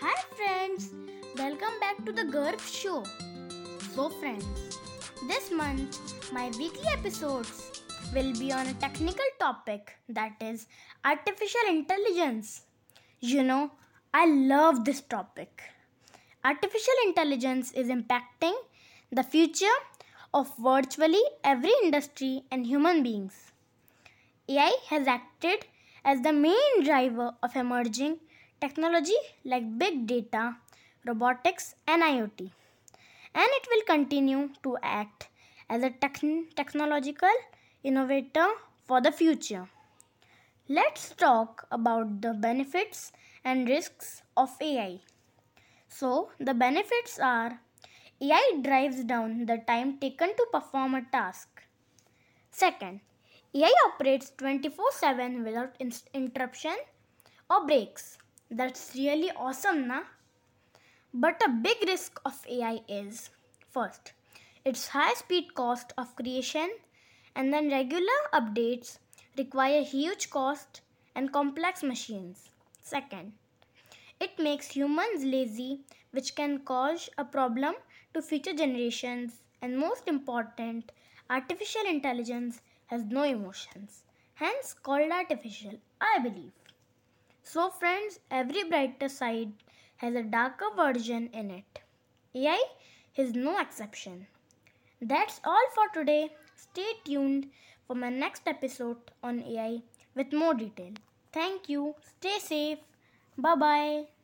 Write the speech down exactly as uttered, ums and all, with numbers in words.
Hi friends, welcome back to the GARF show. So friends, this month my weekly episodes will be on a technical topic, that is artificial intelligence. You know, I love this topic. Artificial intelligence is impacting the future of virtually every industry and human beings. A I has acted as the main driver of emerging technology like big data, robotics and IoT. And it will continue to act as a techn- technological innovator for the future. Let's talk about the benefits and risks of A I. So, the benefits are A I drives down the time taken to perform a task. Second, A I operates twenty-four seven without in- interruption or breaks. That's really awesome, na? But a big risk of A I is, first, its high speed cost of creation, and then regular updates require huge cost and complex machines. Second, it makes humans lazy, which can cause a problem to future generations, and most important, artificial intelligence has no emotions, hence called artificial, I believe. So friends, every brighter side has a darker version in it. A I is no exception. That's all for today. Stay tuned for my next episode on A I with more detail. Thank you. Stay safe. Bye-bye.